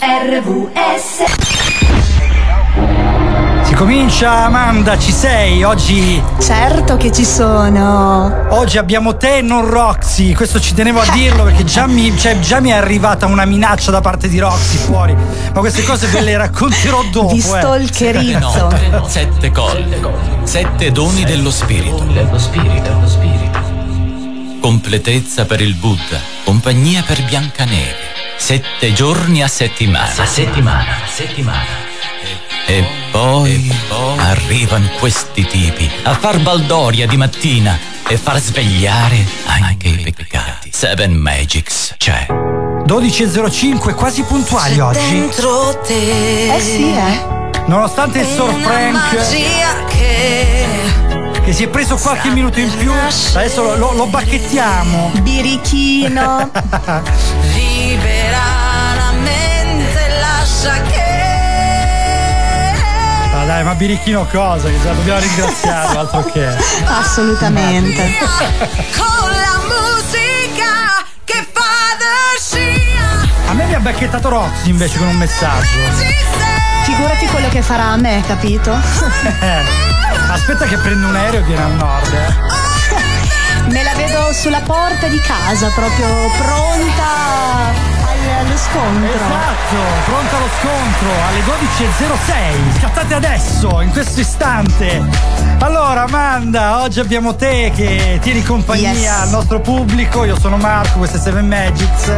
RWS. Si comincia, Amanda, ci sei oggi? Certo che ci sono. Oggi abbiamo te, non Roxy. Questo ci tenevo a dirlo perché già mi è arrivata una minaccia da parte di Roxy fuori. Ma queste cose ve le racconterò dopo. Vi stalkerizzo. Sette cose. Sette doni dello spirito. Completezza per il Buddha, compagnia per Biancaneve. 7 giorni a settimana. E poi arrivano questi tipi a far baldoria di mattina e far svegliare anche i peccati. Seven Magics c'è. 12.05, quasi puntuali. C'è oggi. Dentro te. Nonostante il Sor Frank che si è preso qualche minuto in più, adesso lo bacchettiamo. Birichino. Libera la mente, lascia che. Ma dai, ma Birichino cosa? Che dobbiamo ringraziarlo, altro che. Assolutamente. Con la musica che fa da scia. A me mi ha bacchettato Roxy invece con un messaggio. Figurati quello che farà a me, capito? Aspetta che prendo un aereo e viene al nord. Me la vedo sulla porta di casa, proprio pronta allo scontro. Esatto, pronta allo scontro alle 12.06. Scattate adesso, in questo istante. Allora, Amanda, oggi abbiamo te che tieni compagnia al nostro pubblico. Io sono Marco, questa è Seven Magics,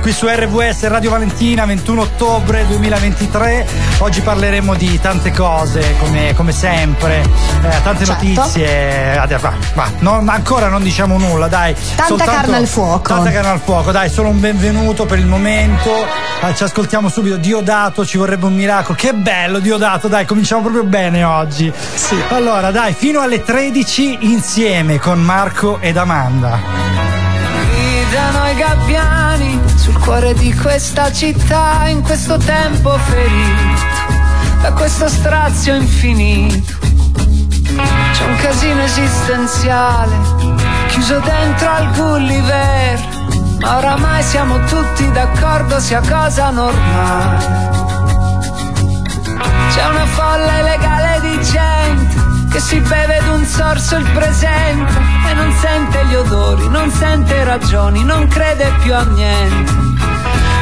qui su RVS Radio Valentina, 21 ottobre 2023. Oggi parleremo di tante cose, come sempre, tante notizie. Ma ancora non diciamo nulla, dai. Tanta carne al fuoco, dai, solo un benvenuto per il momento. Ci ascoltiamo subito Diodato, ci vorrebbe un miracolo. Che bello Diodato, dai, cominciamo proprio bene oggi. Sì. Allora, dai, fino alle 13 insieme con Marco ed Amanda. Gridano i gabbiani sul cuore di questa città, in questo tempo ferito da questo strazio infinito. C'è un casino esistenziale chiuso dentro al Gulliver, ma oramai siamo tutti d'accordo sia cosa normale. C'è una folla illegale di gente che si beve d'un sorso il presente e non sente gli odori, non sente ragioni, non crede più a niente.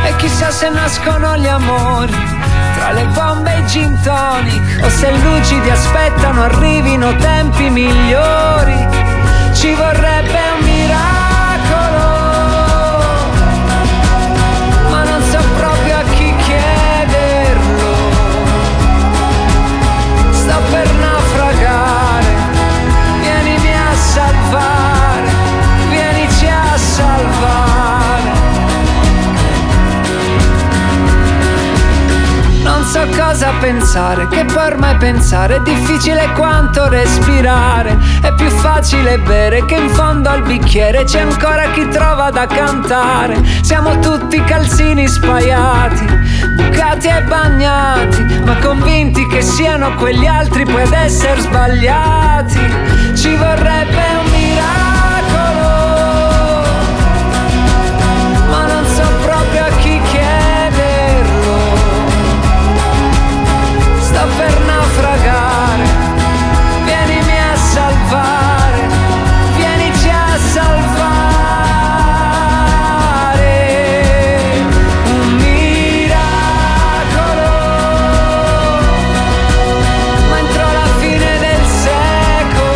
E chissà se nascono gli amori tra le bombe e i gin tonic, o se lucidi aspettano arrivino tempi migliori. Ci vorrebbe un miracolo, ma non so proprio a chi chiederlo. Sto per naufragare, vienimi a salvare, vienici a salvare. Non so cosa pensare, che può ormai pensare, è difficile quanto respirare, è più facile bere che in fondo al bicchiere c'è ancora chi trova da cantare. Siamo tutti calzini spaiati, bucati e bagnati, ma convinti che siano quegli altri poi ad essere sbagliati. Ci vorrebbe un miracolo, ma non so proprio a chi chiederlo. Sto per naufragare, vienimi a salvare, vienici a salvare. Un miracolo, ma entro la fine del secolo.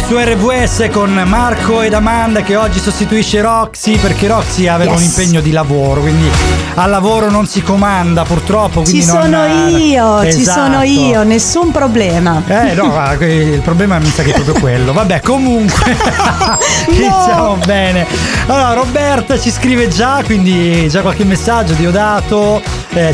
qui su RWS con Marco ed Amanda, che oggi sostituisce Roxy perché Roxy aveva un impegno di lavoro, quindi al lavoro non si comanda purtroppo. Ci sono io, esatto. Ci sono io, nessun problema. No, il problema mi sa che è proprio quello. Vabbè, comunque iniziamo bene. Allora, Roberta ci scrive già, quindi già qualche messaggio. Diodato,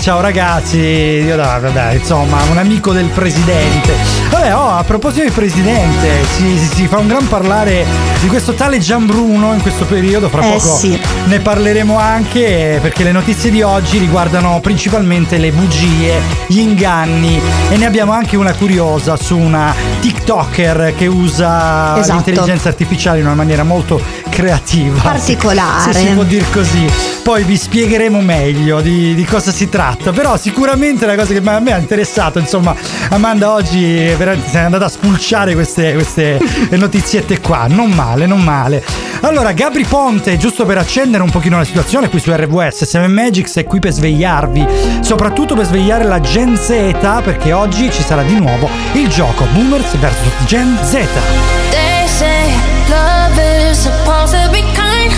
ciao ragazzi. Diodato, vabbè, insomma, un amico del presidente. Vabbè, a proposito di presidente, si fa un gran parlare di questo tale Giambruno in questo periodo, fra poco ne parleremo anche, perché le notizie di oggi riguardano principalmente le bugie, gli inganni, e ne abbiamo anche una curiosa su una TikToker che usa l'intelligenza artificiale in una maniera molto creativa, particolare, se si può dir così. Poi vi spiegheremo meglio di cosa si tratta, però sicuramente la cosa che a me ha interessato, insomma, Amanda oggi veramente sei andata a spulciare queste notiziette qua, non male. Allora, Gabri Ponte, giusto per accendere un pochino la situazione qui su RWS, Seven Magics è qui per svegliarvi, soprattutto per svegliare la Gen Z, perché oggi ci sarà di nuovo il gioco Boomers vs GenZ. They say love is supposed to be kind,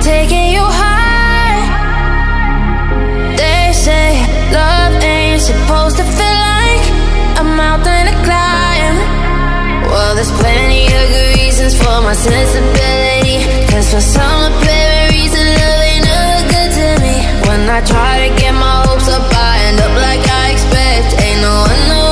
taking you high. They say love ain't supposed to feel like a mountain to climb. Well, there's plenty of good reasons for my sensibility, 'cause for some apparent reason love ain't no good to me. When I try to get my hopes up, I end up like I expect. Ain't no one knows.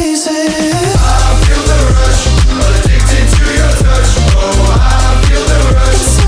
I feel the rush, addicted to your touch. Oh, I feel the rush.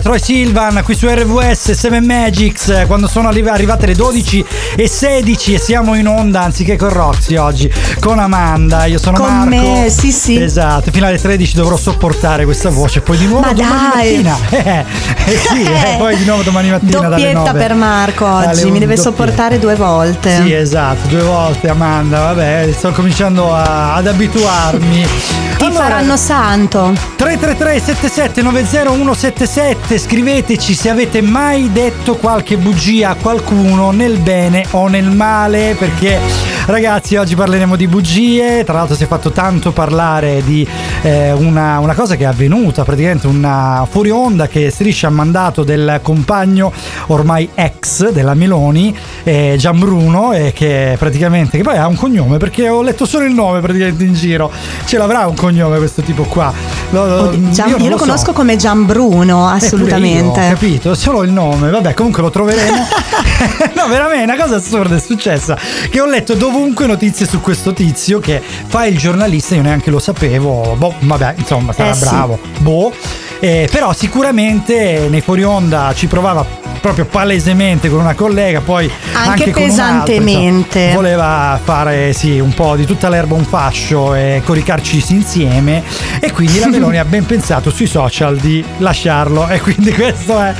Troy Silvan qui su RWS, Seven Magics, quando sono arrivate le 12:16 e siamo in onda anziché con Roxy oggi, con Amanda. Io sono con Marco. Con me, sì sì. Esatto, fino alle 13 dovrò sopportare questa voce, poi di nuovo domani mattina. Sì, poi di nuovo domani mattina dalle 9. Doppietta per Marco oggi, mi deve sopportare due volte. Sì, esatto, due volte Amanda, vabbè, sto cominciando ad abituarmi. Ti allora, faranno santo. 333 77 90 177. Scriveteci se avete mai detto qualche bugia a qualcuno nel bene o nel male, perché ragazzi oggi parleremo di bugie. Tra l'altro si è fatto tanto parlare di una cosa che è avvenuta, praticamente una fuori onda che Striscia ha mandato del compagno ormai ex della Meloni, Giambruno, che praticamente, che poi ha un cognome, perché ho letto solo il nome praticamente in giro, ce l'avrà un cognome questo tipo qua? Io lo conosco come Giambruno. No, assolutamente. Io, capito, solo il nome. Vabbè, comunque lo troveremo. No, veramente una cosa assurda è successa, che ho letto dovunque notizie su questo tizio che fa il giornalista, io neanche lo sapevo. Boh, vabbè, insomma, sarà bravo. Sì. Boh. Però sicuramente nei fuori onda ci provava proprio palesemente con una collega, poi anche pesantemente con un'altra, voleva fare sì un po' di tutta l'erba un fascio e coricarcisi insieme, e quindi la Meloni ha ben pensato sui social di lasciarlo, e quindi questo è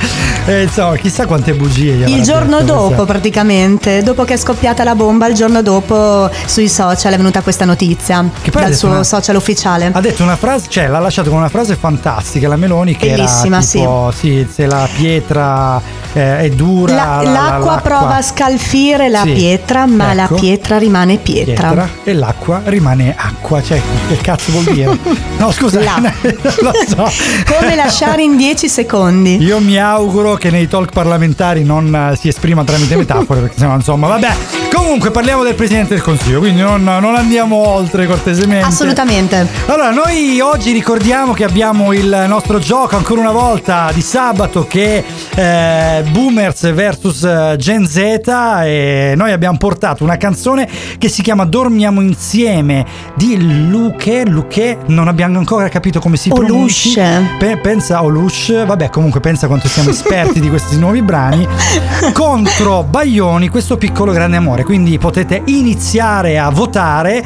insomma chissà quante bugie gli il giorno detto, dopo praticamente dopo che è scoppiata la bomba, il giorno dopo sui social è venuta questa notizia che poi dal suo social ufficiale, ha detto una frase, cioè l'ha lasciato con una frase fantastica la Meloni, che bellissima, era tipo sì, se la pietra è dura, l'acqua prova a scalfire la pietra, ma ecco, la pietra rimane pietra e l'acqua rimane acqua, cioè che cazzo vuol dire? No scusa, lo so. Come lasciare in 10 secondi. Io mi auguro che nei talk parlamentari non si esprima tramite metafore, perché sennò insomma vabbè. Comunque parliamo del Presidente del Consiglio, quindi non andiamo oltre cortesemente. Assolutamente. Allora noi oggi ricordiamo che abbiamo il nostro gioco ancora una volta di sabato, che Boomers vs GenZ, e noi abbiamo portato una canzone che si chiama Dormiamo Insieme di Luque, non abbiamo ancora capito come si pronunci. Pensa Olush, vabbè, comunque pensa quanto siamo esperti di questi nuovi brani, contro Baglioni, Questo piccolo grande amore. Quindi potete iniziare a votare,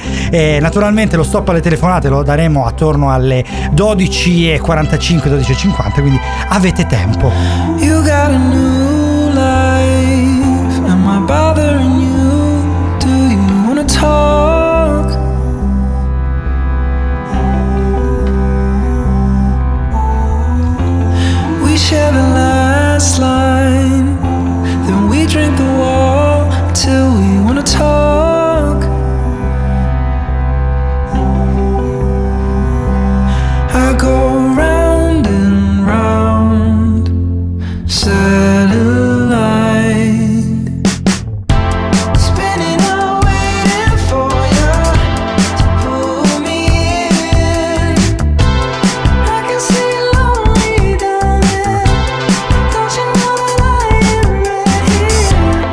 naturalmente lo stop alle telefonate lo daremo attorno alle 12:45, 12:50, quindi avete tempo. You got a new life, am I bothering you? Do you wanna talk? We share the last line, then we drink the wall till we wanna talk. I go round and round, satellite, spinning out, waiting for you to pull me in. I can see lonely down there, don't you know that I am right here?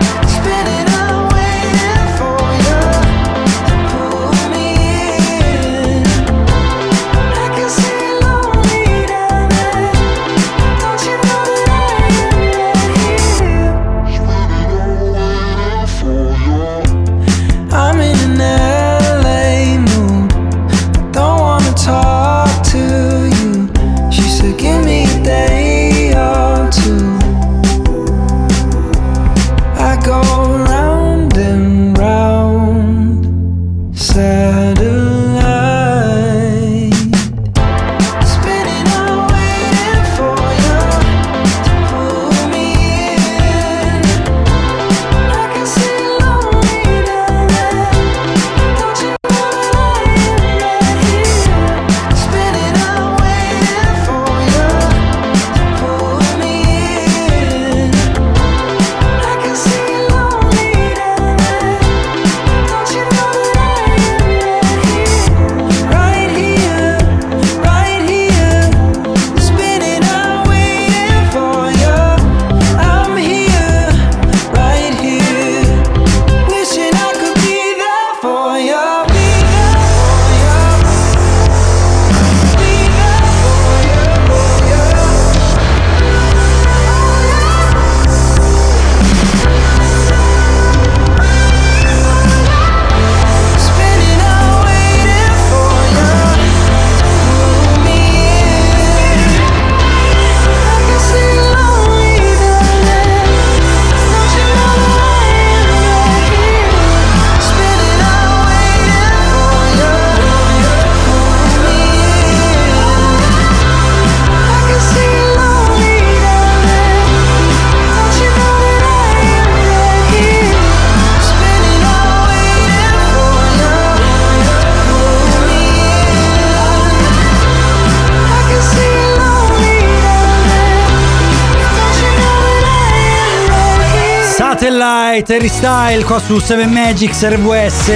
Spotlight e Restyle qua su Seven Magics RWS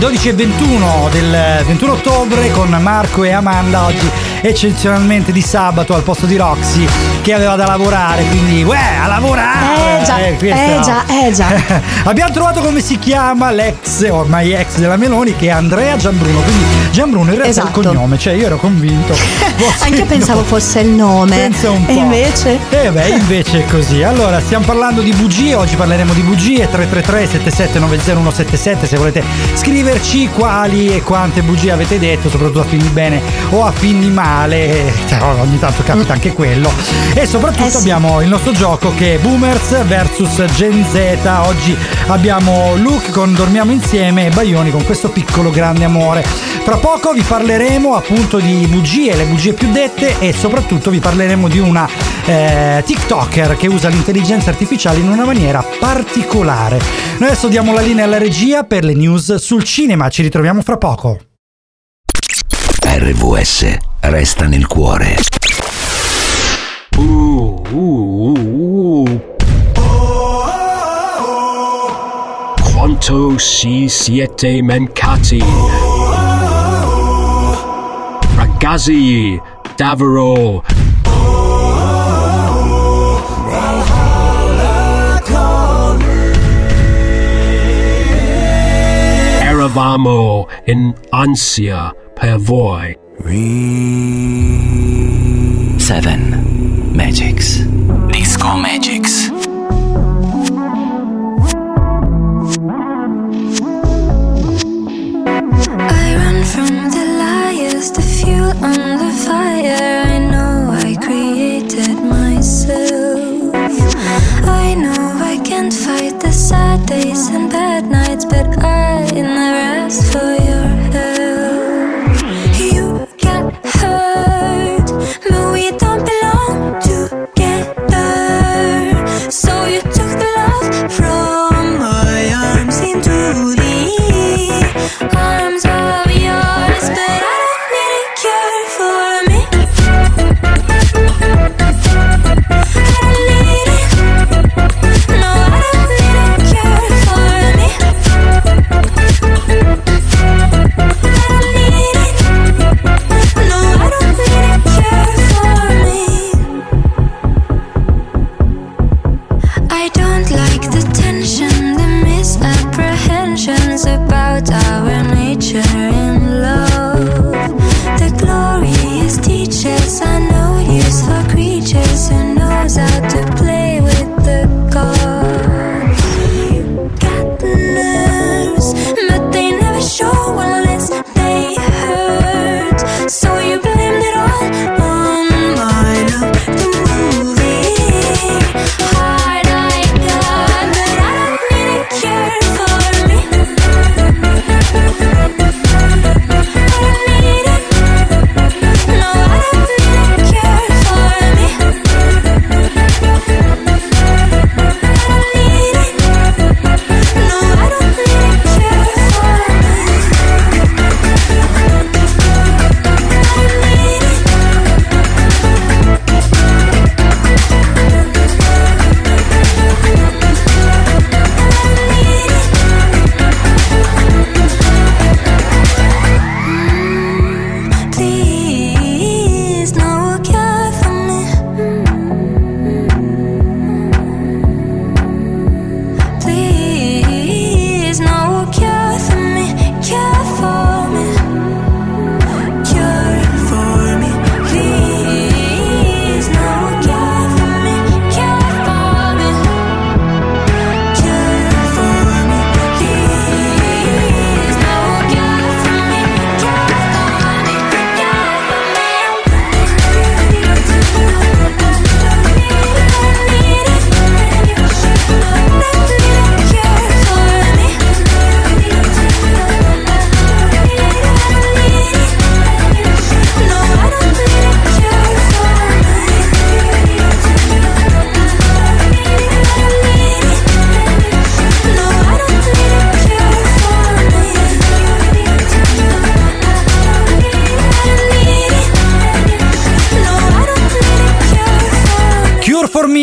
12:21 del 21 ottobre con Marco e Amanda, oggi eccezionalmente di sabato al posto di Roxy che aveva da lavorare, quindi a lavorare! Già. Abbiamo trovato come si chiama l'ex, ormai ex della Meloni, che è Andrea Giambruno, quindi Giambruno in realtà è il cognome, cioè io ero convinto. Anche io pensavo fosse il nome. Pensa un po'. E invece? Invece è così. Allora, stiamo parlando di bugie, oggi parleremo di bugie, 333-7790177 se volete scriverci quali e quante bugie avete detto, soprattutto a fini bene o a fini male, ogni tanto capita anche quello. E soprattutto abbiamo il nostro gioco che è Boomers vs GenZ, oggi abbiamo Luke con Dormiamo Insieme e Baglioni con Questo Piccolo Grande Amore. Fra poco vi parleremo appunto di bugie, le bugie più dette, e soprattutto vi parleremo di una TikToker che usa l'intelligenza artificiale in una maniera particolare. Noi adesso diamo la linea alla regia per le news sul cinema, ci ritroviamo fra poco. RVS resta nel cuore. Quanto si siete mancati, ragazzi, davvero. Eravamo in ansia per voi. Seven Magics. Disco Magics. I run from the liars, the fuel on the fire. I know I created myself. I know I can't fight the sad days and bad nights, but I never asked for your help. You get hurt, but we don't belong together.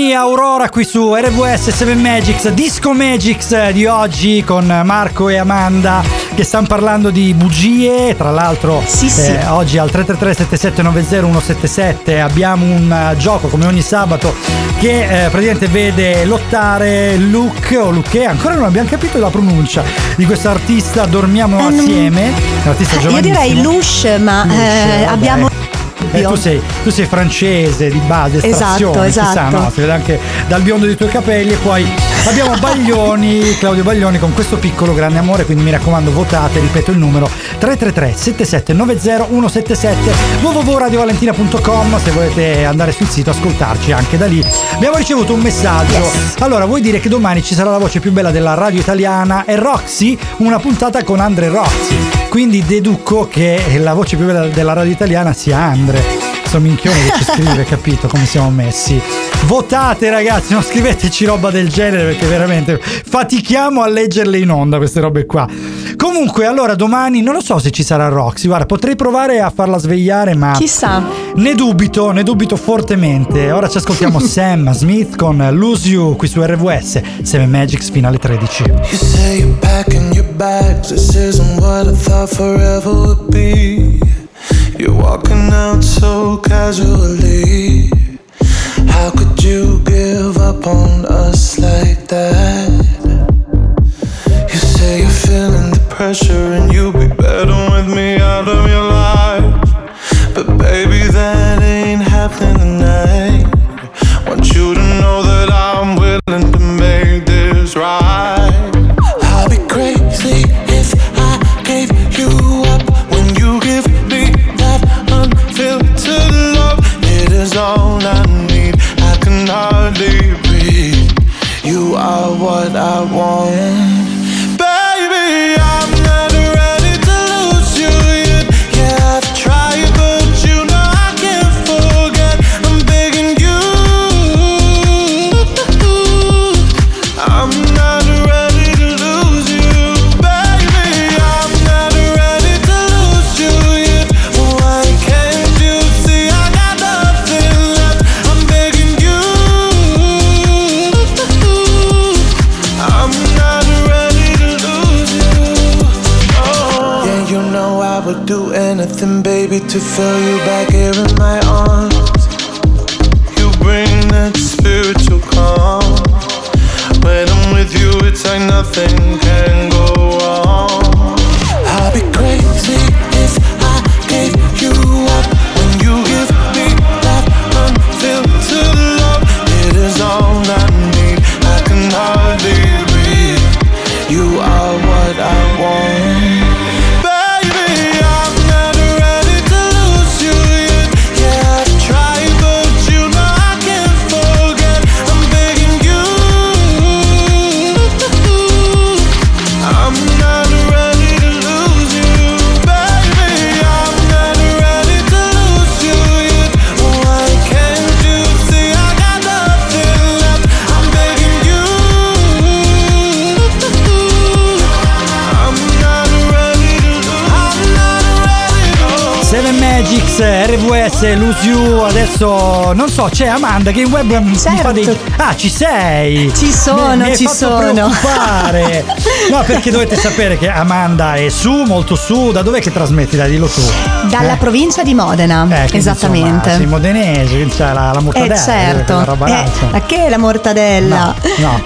sintonia Aurora qui su RWS. Seven Magics, Disco Magics di oggi con Marco e Amanda che stanno parlando di bugie. Tra l'altro oggi al 333-7790-177 abbiamo un gioco come ogni sabato che praticamente vede lottare Luke o Luque, ancora non abbiamo capito la pronuncia di questo artista. Dormiamo assieme, l'artista giovanissimo. Io direi Lush, ma abbiamo... Tu sei francese di base, estrazione, esatto. Chissà, no? Si vede anche dal biondo dei tuoi capelli. E poi abbiamo Baglioni, Claudio Baglioni, con Questo piccolo grande amore. Quindi mi raccomando, votate, ripeto il numero 333-7790-177, www.radiovalentina.com. Se volete andare sul sito, ascoltarci anche da lì. Abbiamo ricevuto un messaggio. Yes. Allora, vuoi dire che domani ci sarà la voce più bella della radio italiana? È ROXI, una puntata con Andrea ROXI. Quindi deduco che la voce più bella della radio italiana sia Andre. Questo minchione che ci scrive, capito come siamo messi. Votate ragazzi, non scriveteci roba del genere perché veramente fatichiamo a leggerle in onda queste robe qua. Comunque, allora domani non lo so se ci sarà Roxy. Guarda, potrei provare a farla svegliare, ma chissà. Ne dubito fortemente. Ora ci ascoltiamo Sam Smith con Lose You qui su RWS. Seven Magics finale 13. You say you're packing your bags. This isn't what I thought forever would be. You're walking out so casually. How could you give up on us like that? You say you're feeling the pressure and you'll be better with me out of your life. But baby, that ain't happening tonight. Want you to know that I'm willing to make this right. I'll be crazy if I gave you up when you give me that unfiltered love. It is all I need, I can hardly breathe. You are what I want. To fill you back here in my arms. You bring that spiritual calm. When I'm with you it's like nothing can go wrong. I'll be crazy if I gave you up when you give me that unfiltered love. It is all I need, I can hardly breathe. You are what I want. RWS Lose You. Adesso non so, c'è Amanda che in web mi fa dei... Ah, ci sei? Ci sono. Preoccupare. No, perché dovete sapere che Amanda è su, molto su. Da dov'è che trasmetti? Dai, dillo tu. Dalla provincia di Modena. Esattamente. Insomma, sei modenese, quindi c'è la mortadella. Certo. La roba ma che è la mortadella? No.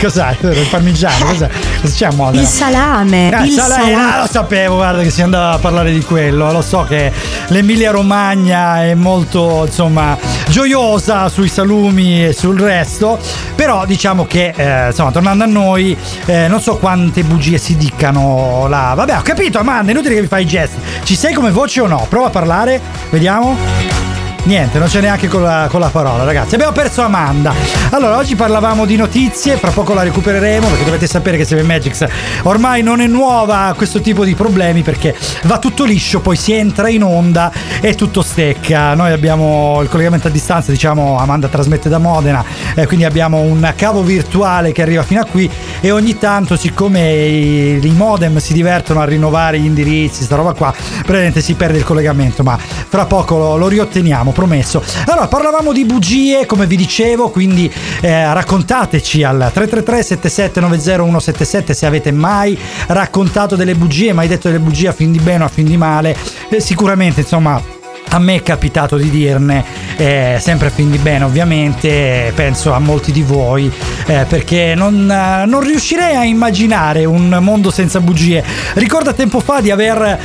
Cos'è? Il parmigiano, cos'è? Cosa c'è a Modena? Il salame. Ah, lo sapevo, guarda che si andava a parlare di quello. Lo so che l'Emilia Romagna è molto, insomma, gioiosa sui salumi e sul resto, però diciamo che insomma, tornando a noi, non so quante bugie si dicano là. Vabbè, ho capito Amanda, inutile che mi fai i gesti. Ci sei come voce o no? Prova a parlare, vediamo. Niente, non c'è neanche con la parola, ragazzi. Abbiamo perso Amanda. Allora, oggi parlavamo di notizie, fra poco la recupereremo perché dovete sapere che Seven Magics ormai non è nuova a questo tipo di problemi perché va tutto liscio, poi si entra in onda e tutto stecca. Noi abbiamo il collegamento a distanza, diciamo Amanda trasmette da Modena, quindi abbiamo un cavo virtuale che arriva fino a qui e ogni tanto, siccome i modem si divertono a rinnovare gli indirizzi, sta roba qua, praticamente si perde il collegamento, ma fra poco lo riotteniamo. avevamo promesso. Allora, parlavamo di bugie, come vi dicevo, quindi raccontateci al 333-7790-177 se avete mai raccontato delle bugie, mai detto delle bugie a fin di bene o a fin di male. Sicuramente, insomma, a me è capitato di dirne, sempre a fin di bene ovviamente, penso a molti di voi, perché non riuscirei a immaginare un mondo senza bugie. Ricordo tempo fa di aver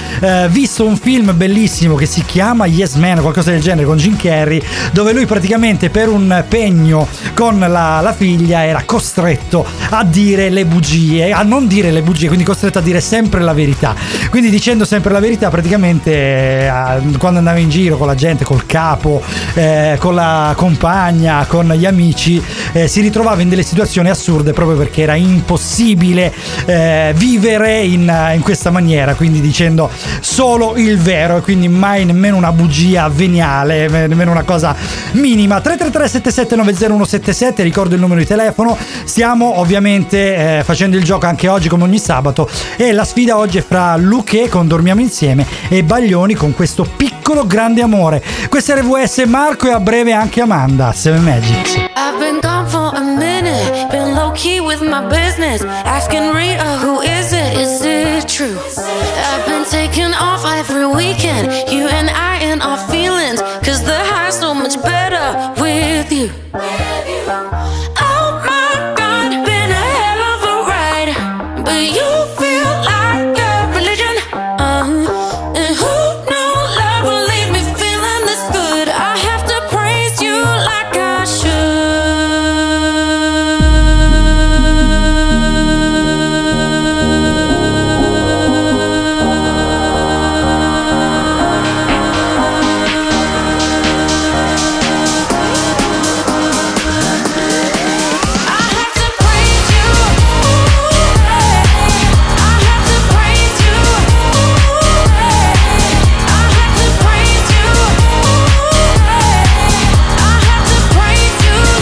visto un film bellissimo che si chiama Yes Man, qualcosa del genere, con Jim Carrey, dove lui praticamente per un pegno con la figlia era costretto a dire le bugie, a non dire le bugie, quindi costretto a dire sempre la verità. Quindi dicendo sempre la verità praticamente, quando andava in giro con la gente, col capo, con la compagna, con gli amici, si ritrovava in delle situazioni assurde proprio perché era impossibile vivere in questa maniera, quindi dicendo solo il vero e quindi mai nemmeno una bugia veniale, nemmeno una cosa minima. 333-7790-177, ricordo il numero di telefono. Stiamo ovviamente facendo il gioco anche oggi come ogni sabato, e la sfida oggi è fra Luque con Dormiamo Insieme e Baglioni con Questo piccolo grande amore. Questo è RVS, Marco, e a breve anche Amanda, Seven Magics. I've been gone for a minute, been low key with my business, asking Rita who is it true? I've been taking off every weekend, you and I and our feelings, cause the high's so much better with you. Oh my God, been a hell of a ride, but you feel like a religion, and who knew love would leave me feeling this good? I have to praise you like I should. I have to praise you. I have to praise you. I have to praise you. I have to praise you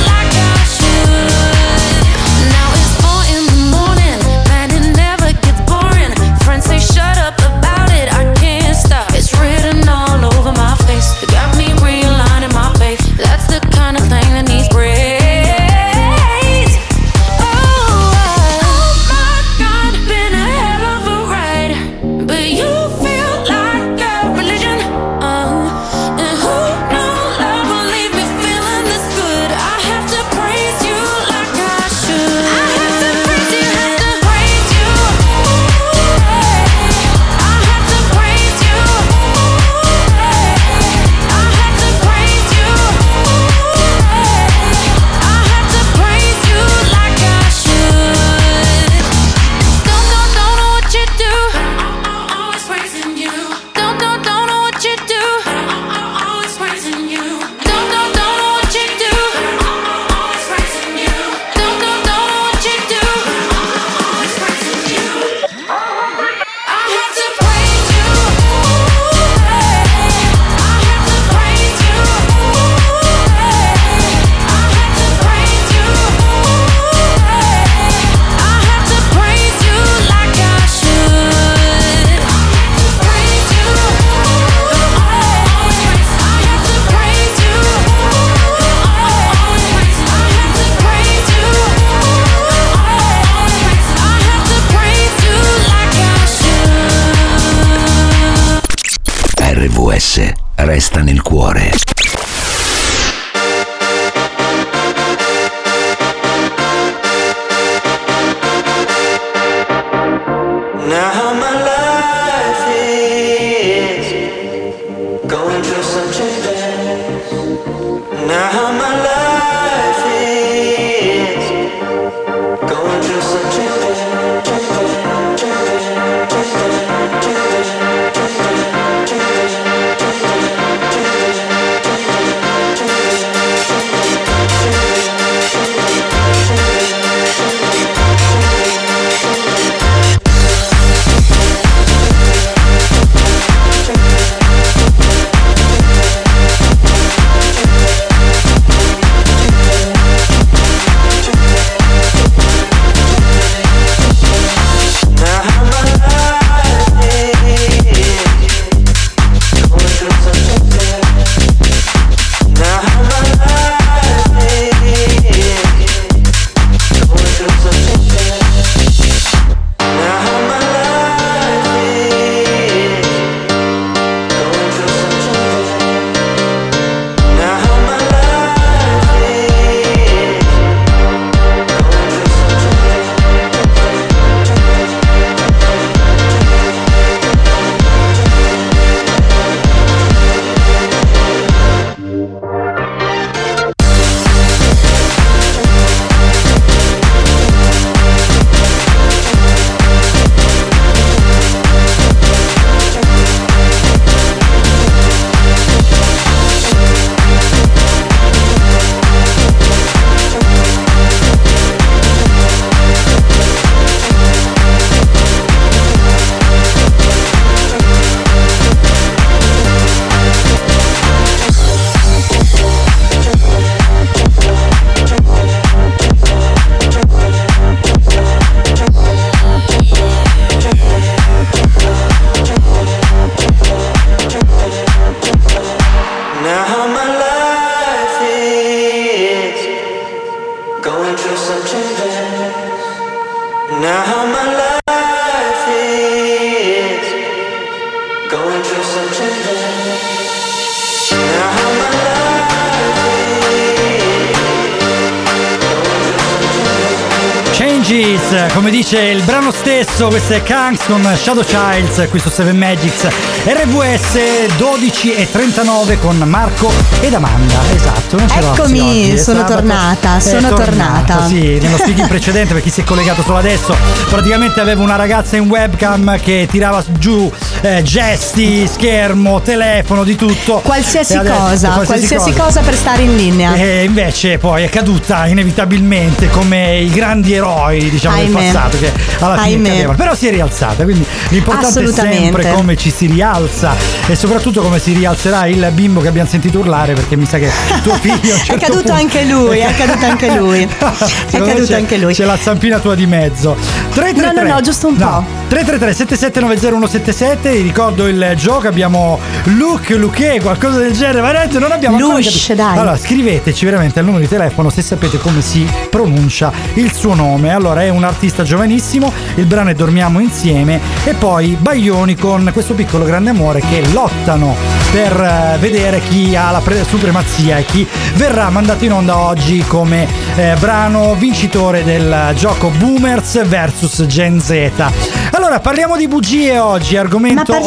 like I should. Now it's 4 a.m, man, it never gets boring. Friends say shut up about it, I can't stop. It's written all over my face, it got me realigning my faith. That's the kind of thing that needs praise. Oh my God, been a hell of a ride, but you feel like a religion, and who knew love would leave me feeling this good? I have to praise you like I should. I have to praise you. I have to praise you. I have to praise you. I have to praise you. I have to praise you like I should. Don't know what you do. I'm always praising you. Don't know what you do. I'm always praising you. Don't know what you do. I'm always praising you. Don't know what you do. I'm always praising you. I have to praise you. I have to praise you. I have to praise you. I have to praise you like I should. Praise you. Always praise. I have to praise you. Always praise. I have to praise you. Always praise. I have to praise you like I should. RVS resta nel cuore. Now my life is going through some changes. Now my life is going through some changes. Changes. Changes, come dice il brano stesso, questo è Kangs con Shadow Childs, questo Seven Magics, RWS 12:39 con Marco ed Amanda. Esatto, non c'era. Eccomi, sono tornata. Sì, nello speaking precedente, per chi si è collegato solo adesso, praticamente avevo una ragazza in webcam che tirava giù gesti, schermo, telefono, di tutto. Qualsiasi cosa per stare in linea. E invece poi è caduta inevitabilmente come i grandi eroi, diciamo, del passato, che alla fine cadeva. Però si è rialzata, quindi l'importante è sempre come ci si rialza e soprattutto come si rialzerà il bimbo che abbiamo sentito urlare, perché mi sa che tuo figlio è caduto anche lui. C'è la zampina tua di mezzo. 333. No, giusto un po'. 333-7790177, ricordo il gioco, abbiamo Luke, qualcosa del genere, ma non abbiamo ancora. Allora scriveteci veramente al numero di telefono se sapete come si pronuncia il suo nome. Allora è un artista giovanissimo, il brano è Dormiamo Insieme, e poi Baglioni con Questo Piccolo Grande Amore, che lottano per vedere chi ha la supremazia e chi verrà mandato in onda oggi come brano vincitore del gioco Boomers vs GenZ. Allora parliamo di bugie oggi, argomento odierno.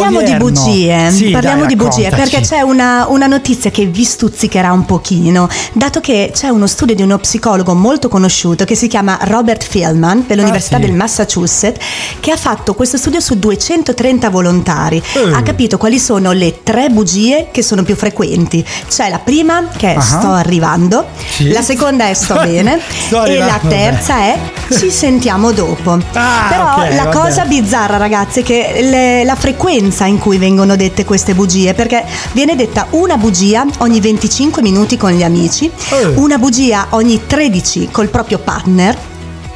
Parliamo di bugie perché c'è una notizia che vi stuzzicherà un pochino, dato che c'è uno studio di uno psicologo molto conosciuto che si chiama Robert Feldman dell'Università del Massachusetts, che ha fatto questo studio su 230 volontari. Ha capito quali sono le tre bugie che sono più frequenti. C'è la prima che è sto arrivando, la seconda è sto bene e la terza è ci sentiamo dopo. Però la cosa bizzarra, ragazzi, che la frequenza in cui vengono dette queste bugie, perché viene detta una bugia ogni 25 minuti con gli amici, una bugia ogni 13 col proprio partner,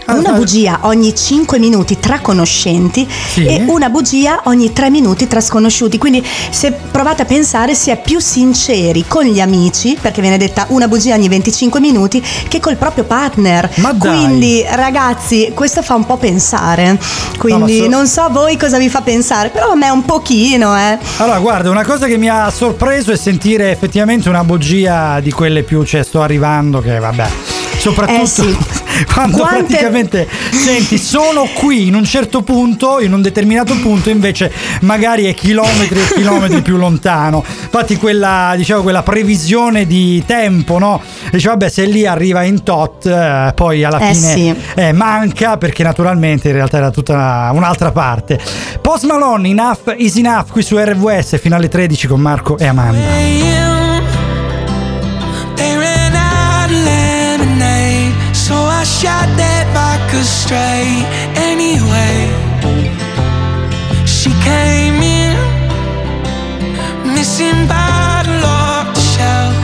una bugia ogni 5 minuti tra conoscenti e una bugia ogni 3 minuti tra sconosciuti. Quindi se provate a pensare, si è più sinceri con gli amici, perché viene detta una bugia ogni 25 minuti, che col proprio partner. Ma quindi ragazzi, questo fa un po' pensare, quindi non so voi cosa vi fa pensare, però a me un pochino. Allora guarda, una cosa che mi ha sorpreso è sentire effettivamente una bugia di quelle più, cioè sto arrivando, che vabbè, soprattutto quando praticamente senti sono qui in un certo punto, in un determinato punto, invece magari è chilometri e chilometri più lontano. Infatti quella previsione di tempo, no? Dice vabbè, se lì arriva in tot, poi alla fine manca, perché naturalmente in realtà era tutta un'altra parte. Post Malone, Enough Is Enough, qui su RWS finale 13 con Marco e Amanda. I shot that vodka straight anyway. She came in, missing bottle off the shelf.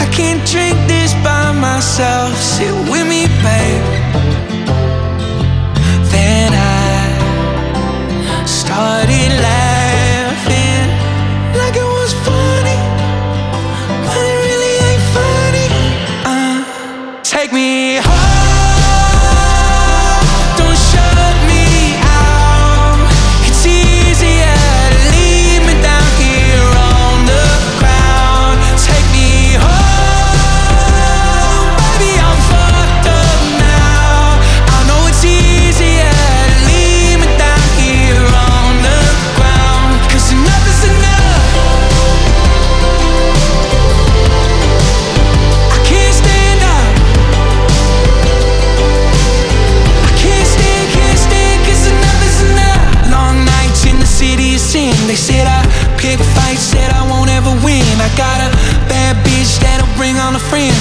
I can't drink this by myself, sit with me babe. Then I started laughing like it was funny, but it really ain't funny. Take me home.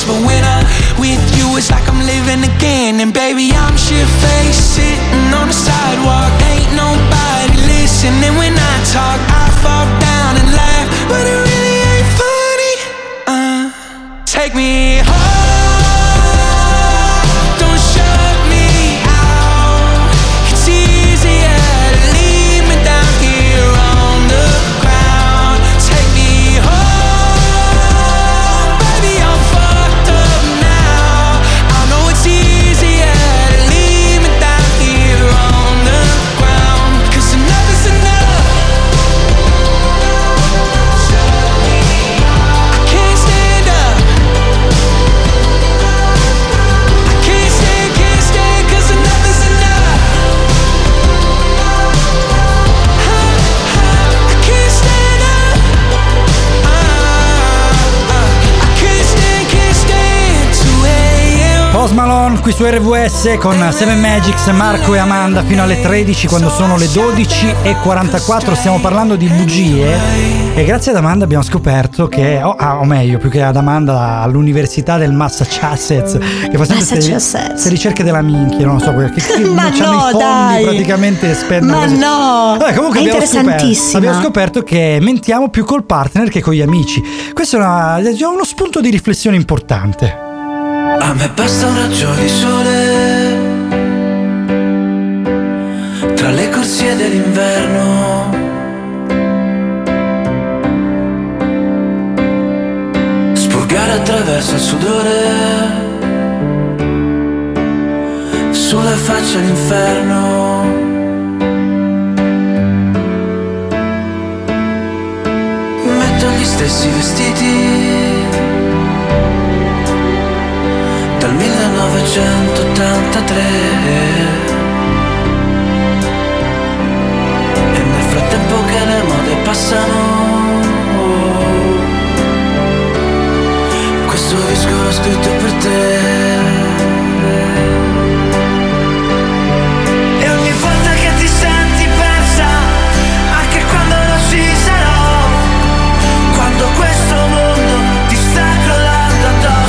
But when I'm with you, it's like I'm living again. And baby, I'm shit-faced, sitting on the sidewalk. Ain't nobody listening when I talk. I fall down and laugh, but it really ain't funny. Take me home. Post Malone qui su RWS con Seven Magics, Marco e Amanda fino alle 13, quando sono le 12:44. Stiamo parlando di bugie e grazie ad Amanda abbiamo scoperto che, o meglio, più che ad Amanda, all'università del Massachusetts, che fa sempre queste ricerche della minchia, non so, perché ma c'hanno no, i fondi dai. Praticamente spendono. Ma no, vabbè, comunque è interessantissimo. Abbiamo scoperto che mentiamo più col partner che con gli amici. Questo è uno spunto di riflessione importante. A me basta un raggio di sole tra le corsie dell'inverno, spurgare attraverso il sudore sulla faccia l'inferno. Metto gli stessi vestiti dal 1983 e nel frattempo che le mode passano questo disco l'ho scritto per te. E ogni volta che ti senti persa, anche quando non ci sarò, quando questo mondo ti sta crollando addosso,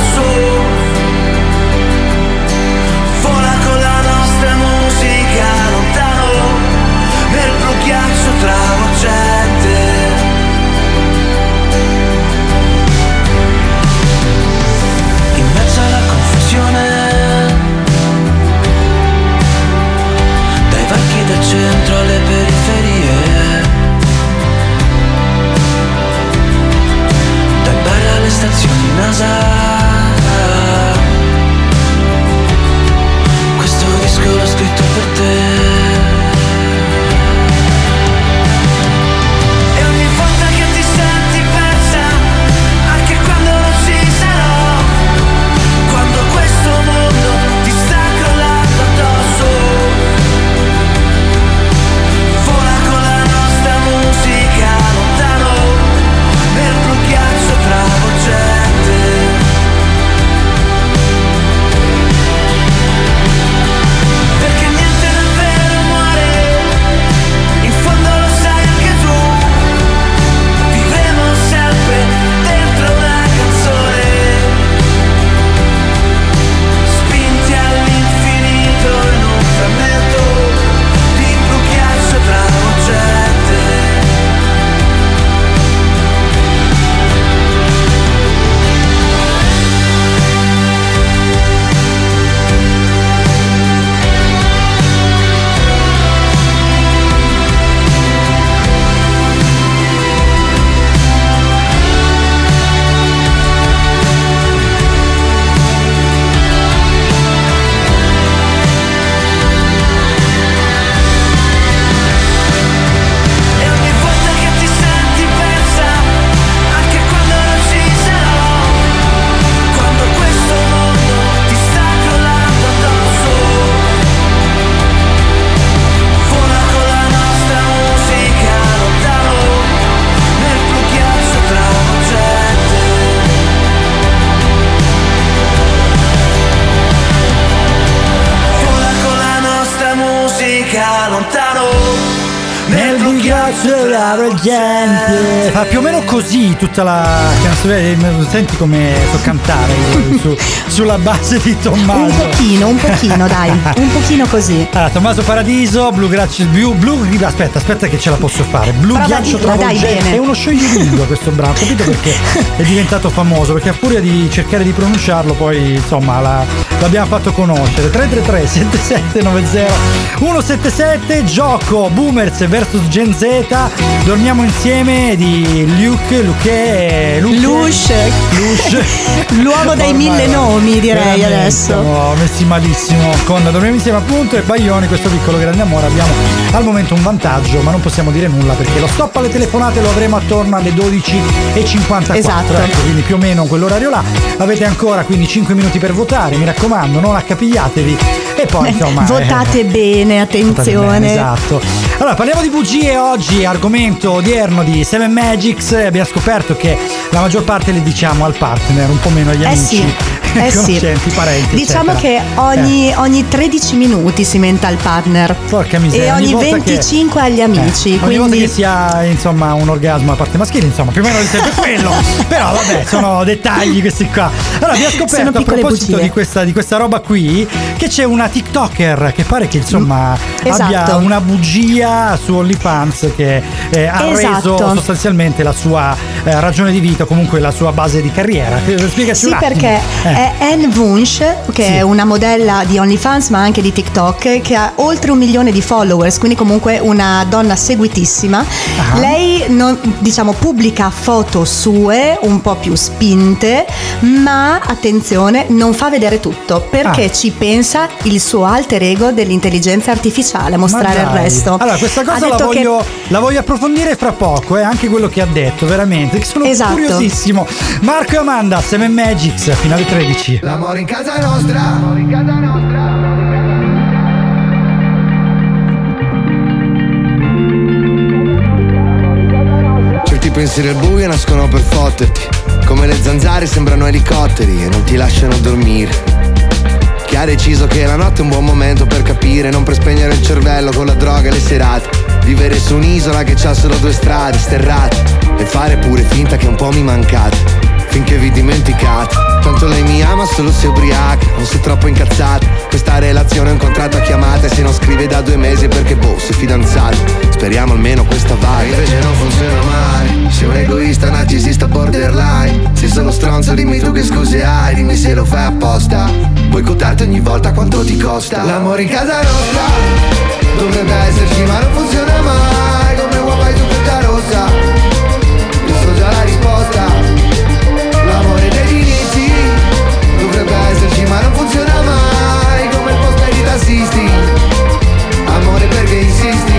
ghiaccio travolgente. In mezzo alla confusione dai varchi del centro alle periferie, dai bar alle stazioni NASA, questo disco l'ho scritto per te. Gente, fa più o meno così tutta la canzone, senti come so cantare sulla base di Tommaso. Un pochino dai, un pochino così. Allora, Tommaso Paradiso, aspetta che ce la posso fare. Blu ghiaccio travolgente è uno scioglilingua questo brano, capito perché è diventato famoso, perché a furia di cercare di pronunciarlo poi insomma l'abbiamo fatto conoscere. 333 7790 177 gioco Boomers vs GenZ, dormiamo insieme di Luke, l'uomo dai mille nomi, direi adesso. Messi malissimo con dormiamo insieme appunto e Baglioni, questo piccolo grande amore. Abbiamo al momento un vantaggio, ma non possiamo dire nulla perché lo stop alle telefonate lo avremo attorno alle 12:54. Esatto. Ecco, quindi più o meno quell'orario là. Avete ancora quindi 5 minuti per votare, mi raccomando, non accapigliatevi e poi insomma votate bene, attenzione. Votate bene, esatto. Allora, parliamo di bugie oggi, argomento odierno di Seven Magics. Abbiamo scoperto che la maggior parte le diciamo al partner, un po' meno agli amici. Sì. conoscenti, parenti, diciamo eccetera. Che ogni 13 minuti si menta il partner. Porca miseria. E ogni 25 agli amici, quindi... Ogni volta che sia, insomma, un orgasmo a parte maschile, insomma, più o meno sempre quello. Però vabbè, sono dettagli questi qua. Allora abbiamo scoperto, a proposito di questa roba qui, che c'è una TikToker che pare che, insomma, abbia una bugia su OnlyFans che ha reso sostanzialmente la sua ragione di vita, comunque la sua base di carriera. Spiegaci un attimo. Sì, perché è Anne Wunsch, che è una modella di OnlyFans ma anche di TikTok, che ha oltre 1 milione di followers, quindi comunque una donna seguitissima. Lei non, diciamo, pubblica foto sue un po' più spinte, ma attenzione, non fa vedere tutto, perché ci pensa il suo alter ego dell'intelligenza artificiale a mostrare il resto. Allora, questa cosa la voglio approfondire fra poco, anche quello che ha detto, veramente, che sono curiosissimo. Marco e Amanda, Seven Magics, fino alle 13. L'amore in casa nostra, l'amore in casa nostra. Certi pensieri al buio nascono per fotterti, come le zanzare sembrano elicotteri e non ti lasciano dormire. Chi ha deciso che la notte è un buon momento per capire, non per spegnere il cervello con la droga e le serate. Vivere su un'isola che c'ha solo 2 strade sterrate e fare pure finta che un po' mi mancate, finché vi dimenticate. Tanto lei mi ama solo se è ubriaca o se è troppo incazzata. Questa relazione è un contratto a chiamate, se non scrive da 2 mesi perché si è fidanzata. Speriamo almeno questa vaga. Invece non funziona mai, sei un egoista, narcisista, borderline. Sei solo stronzo, dimmi tu che scuse hai, dimmi se lo fai apposta. Boicottarti ogni volta quanto ti costa. L'amore in casa nostra dovrebbe esserci ma non funziona mai. Come uova fai tu tutta rossa, io so già la risposta. L'amore degli inizi dovrebbe esserci ma non funziona mai. Come il posto di tassisti, amore perché insisti.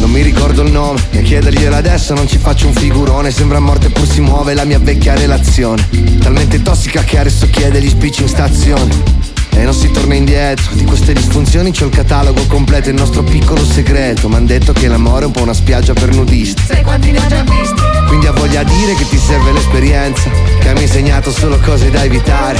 Non mi ricordo il nome e a chiederglielo adesso non ci faccio un figurone. Sembra morte pur si muove la mia vecchia relazione, talmente tossica che adesso chiede gli spicci in stazione. E non si torna indietro, di queste disfunzioni c'ho il catalogo completo, il nostro piccolo segreto. M'han detto che l'amore è un po' una spiaggia per nudisti, sai quanti ne ho già visti. Quindi ha voglia dire che ti serve l'esperienza, che mi ha insegnato solo cose da evitare.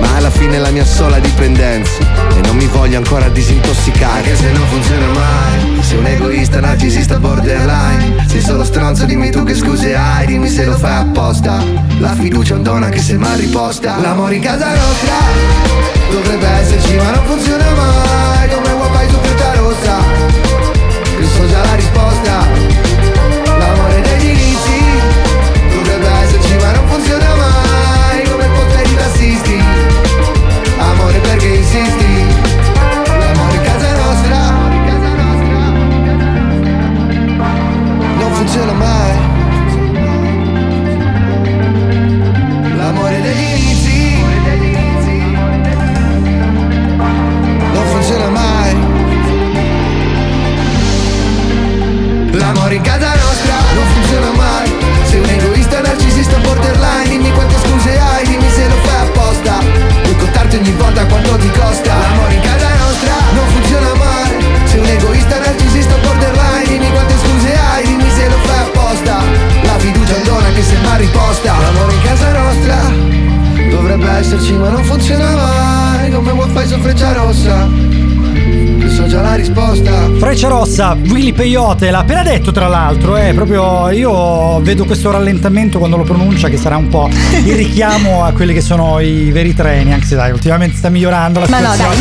Ma alla fine è la mia sola dipendenza e non mi voglio ancora disintossicare. Anche se non funziona mai, sei un egoista, narcisista, borderline. Sei solo stronzo, dimmi tu che scuse hai, dimmi se lo fai apposta. La fiducia è un dono anche se mal riposta. L'amore in casa nostra dovrebbe esserci ma non funziona mai. Come uova fai tu frutta rossa, io so già la risposta. L'amore degli inizi dovrebbe esserci ma non funziona mai. Come il posto di tassisti, amore perché insisti. L'amore in casa nostra non funziona mai. L'amore degli inizi mai. L'amore in casa nostra non funziona mai. Sei un egoista, narcisista, borderline. Dimmi quante scuse hai, dimmi se lo fai apposta. Boicottarti ogni volta quanto ti costa. L'amore in casa nostra non funziona mai. Sei un egoista, narcisista, borderline. Dimmi quante scuse hai, dimmi se lo fai apposta. La fiducia è donna che sembra riposta. L'amore in casa nostra dovrebbe esserci ma non funziona mai. Come wifi su freccia rossa, so già la risposta. Freccia rossa, Willy Peyote, l'ha appena detto tra l'altro, proprio io vedo questo rallentamento quando lo pronuncia, che sarà un po' il richiamo a quelli che sono i veri treni, anche se dai, ultimamente sta migliorando la situazione. Ma no, dai,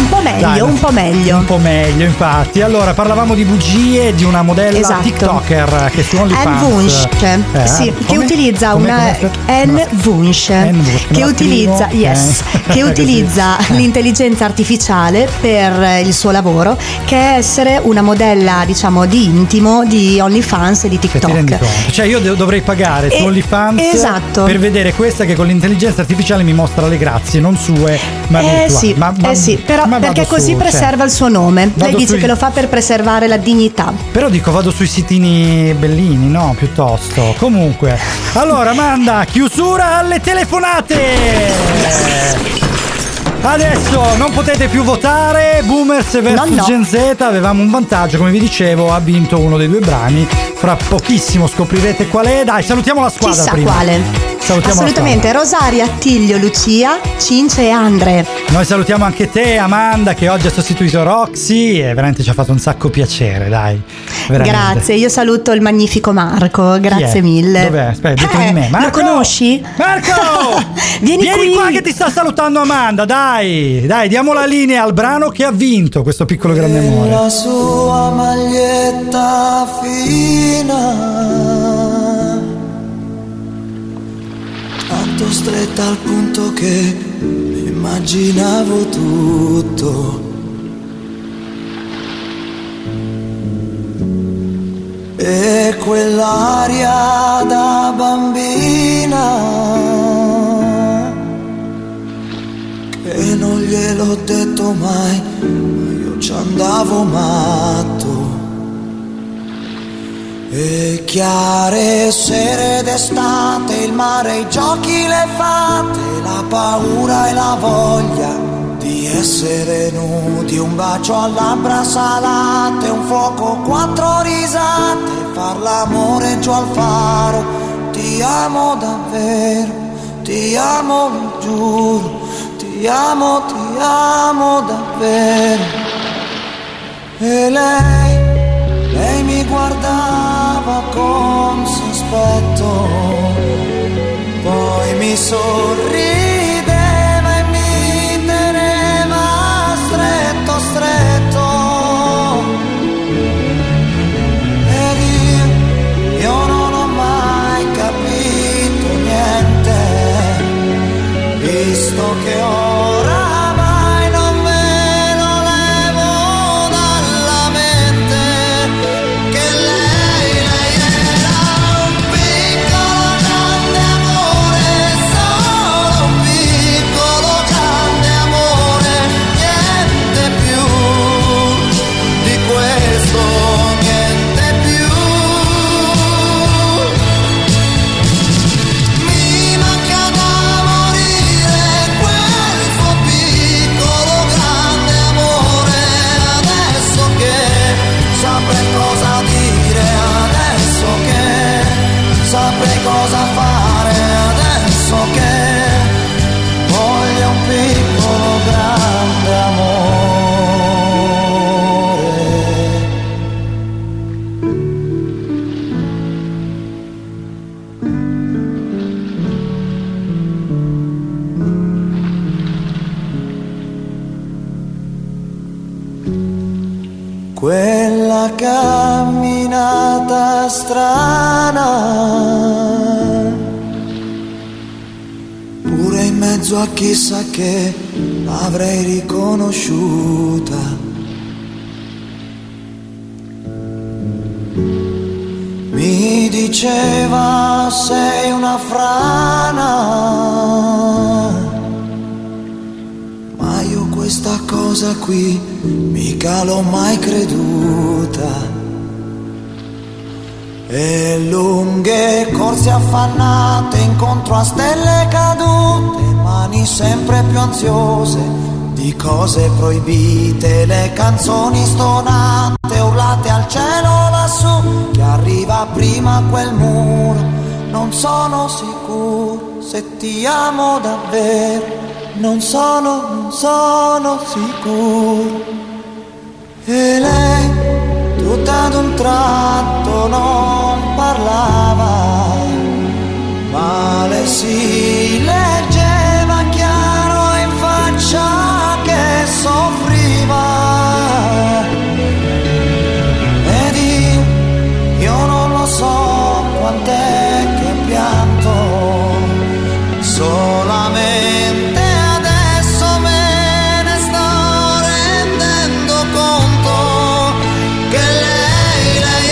un po' meglio, infatti. Allora, parlavamo di bugie di una modella TikToker che su OnlyFans, Anne Wunsch, che utilizza che utilizza l'intelligenza artificiale per il suo lavoro, che è essere una modella, diciamo, di intimo di OnlyFans e di TikTok. Cioè io dovrei pagare su OnlyFans per vedere questa che con l'intelligenza artificiale mi mostra le grazie non sue ma virtuali. Però perché così preserva il suo nome. Lei dice che lo fa per preservare la dignità. Però dico, vado sui sitini bellini, no? Piuttosto. Comunque, allora Amanda, chiusura alle telefonate. Adesso non potete più votare. Boomers vs Gen Z, avevamo un vantaggio, come vi dicevo, ha vinto uno dei due brani. Fra pochissimo scoprirete qual è. Dai, salutiamo la squadra. Chissà prima quale. Salutiamo assolutamente Rosaria, Attilio, Lucia, Cince e Andre. Noi salutiamo anche te, Amanda, che oggi ha sostituito Roxy e veramente ci ha fatto un sacco piacere, dai. Veramente. Grazie, io saluto il magnifico Marco, grazie mille. Dov'è? Aspetta, dietro di me. Marco, lo conosci? Marco! Vieni qui. Qua che ti sta salutando Amanda, dai. Dai, diamo la linea al brano che ha vinto questo piccolo grande amore. La sua maglietta fina, tanto stretta al punto che immaginavo tutto, e quell'aria da bambina che non gliel'ho detto mai, ma io ci andavo matto. E chiare sere d'estate, il mare, i giochi, le fate, la paura e la voglia di essere nudi, un bacio a labbra salate, un fuoco, quattro risate, far l'amore giù al faro. Ti amo davvero, ti amo, lo giuro, ti amo davvero. E lei mi guardava con sospetto, poi mi sorrideva e mi teneva stretto, stretto. Ed io non ho mai capito niente, visto che ora camminata strana, pure in mezzo a chissà che avrei riconosciuta, mi diceva sei una frana, ma io questa cosa qui mica l'ho mai creduta. E lunghe corse affannate, incontro a stelle cadute, mani sempre più ansiose di cose proibite, le canzoni stonate, urlate al cielo lassù, chi arriva prima quel muro, non sono sicuro se ti amo davvero, non sono sicuro. E lei tutta ad un tratto non parlava, ma le si leggeva chiaro in faccia che soffriva. Ed io non lo so quant'è che pianto solamente. Che lei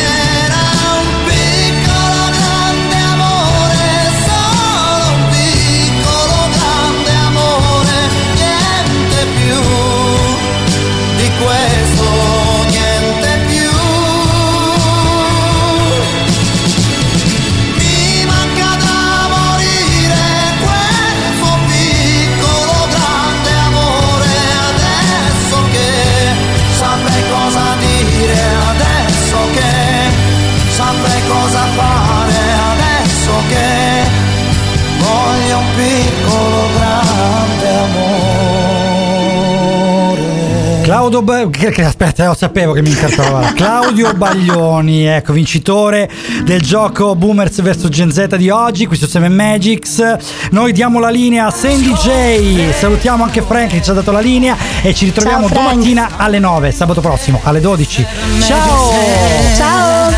un piccolo grande amore. Claudio aspetta, sapevo che mi incartava. Claudio Baglioni, ecco, vincitore del gioco Boomers vs GenZ di oggi, qui su Seven Magics. Noi diamo la linea a Sandy J. Salutiamo anche Frank che ci ha dato la linea e ci ritroviamo domattina alle 9, sabato prossimo alle 12. Ciao. Ciao.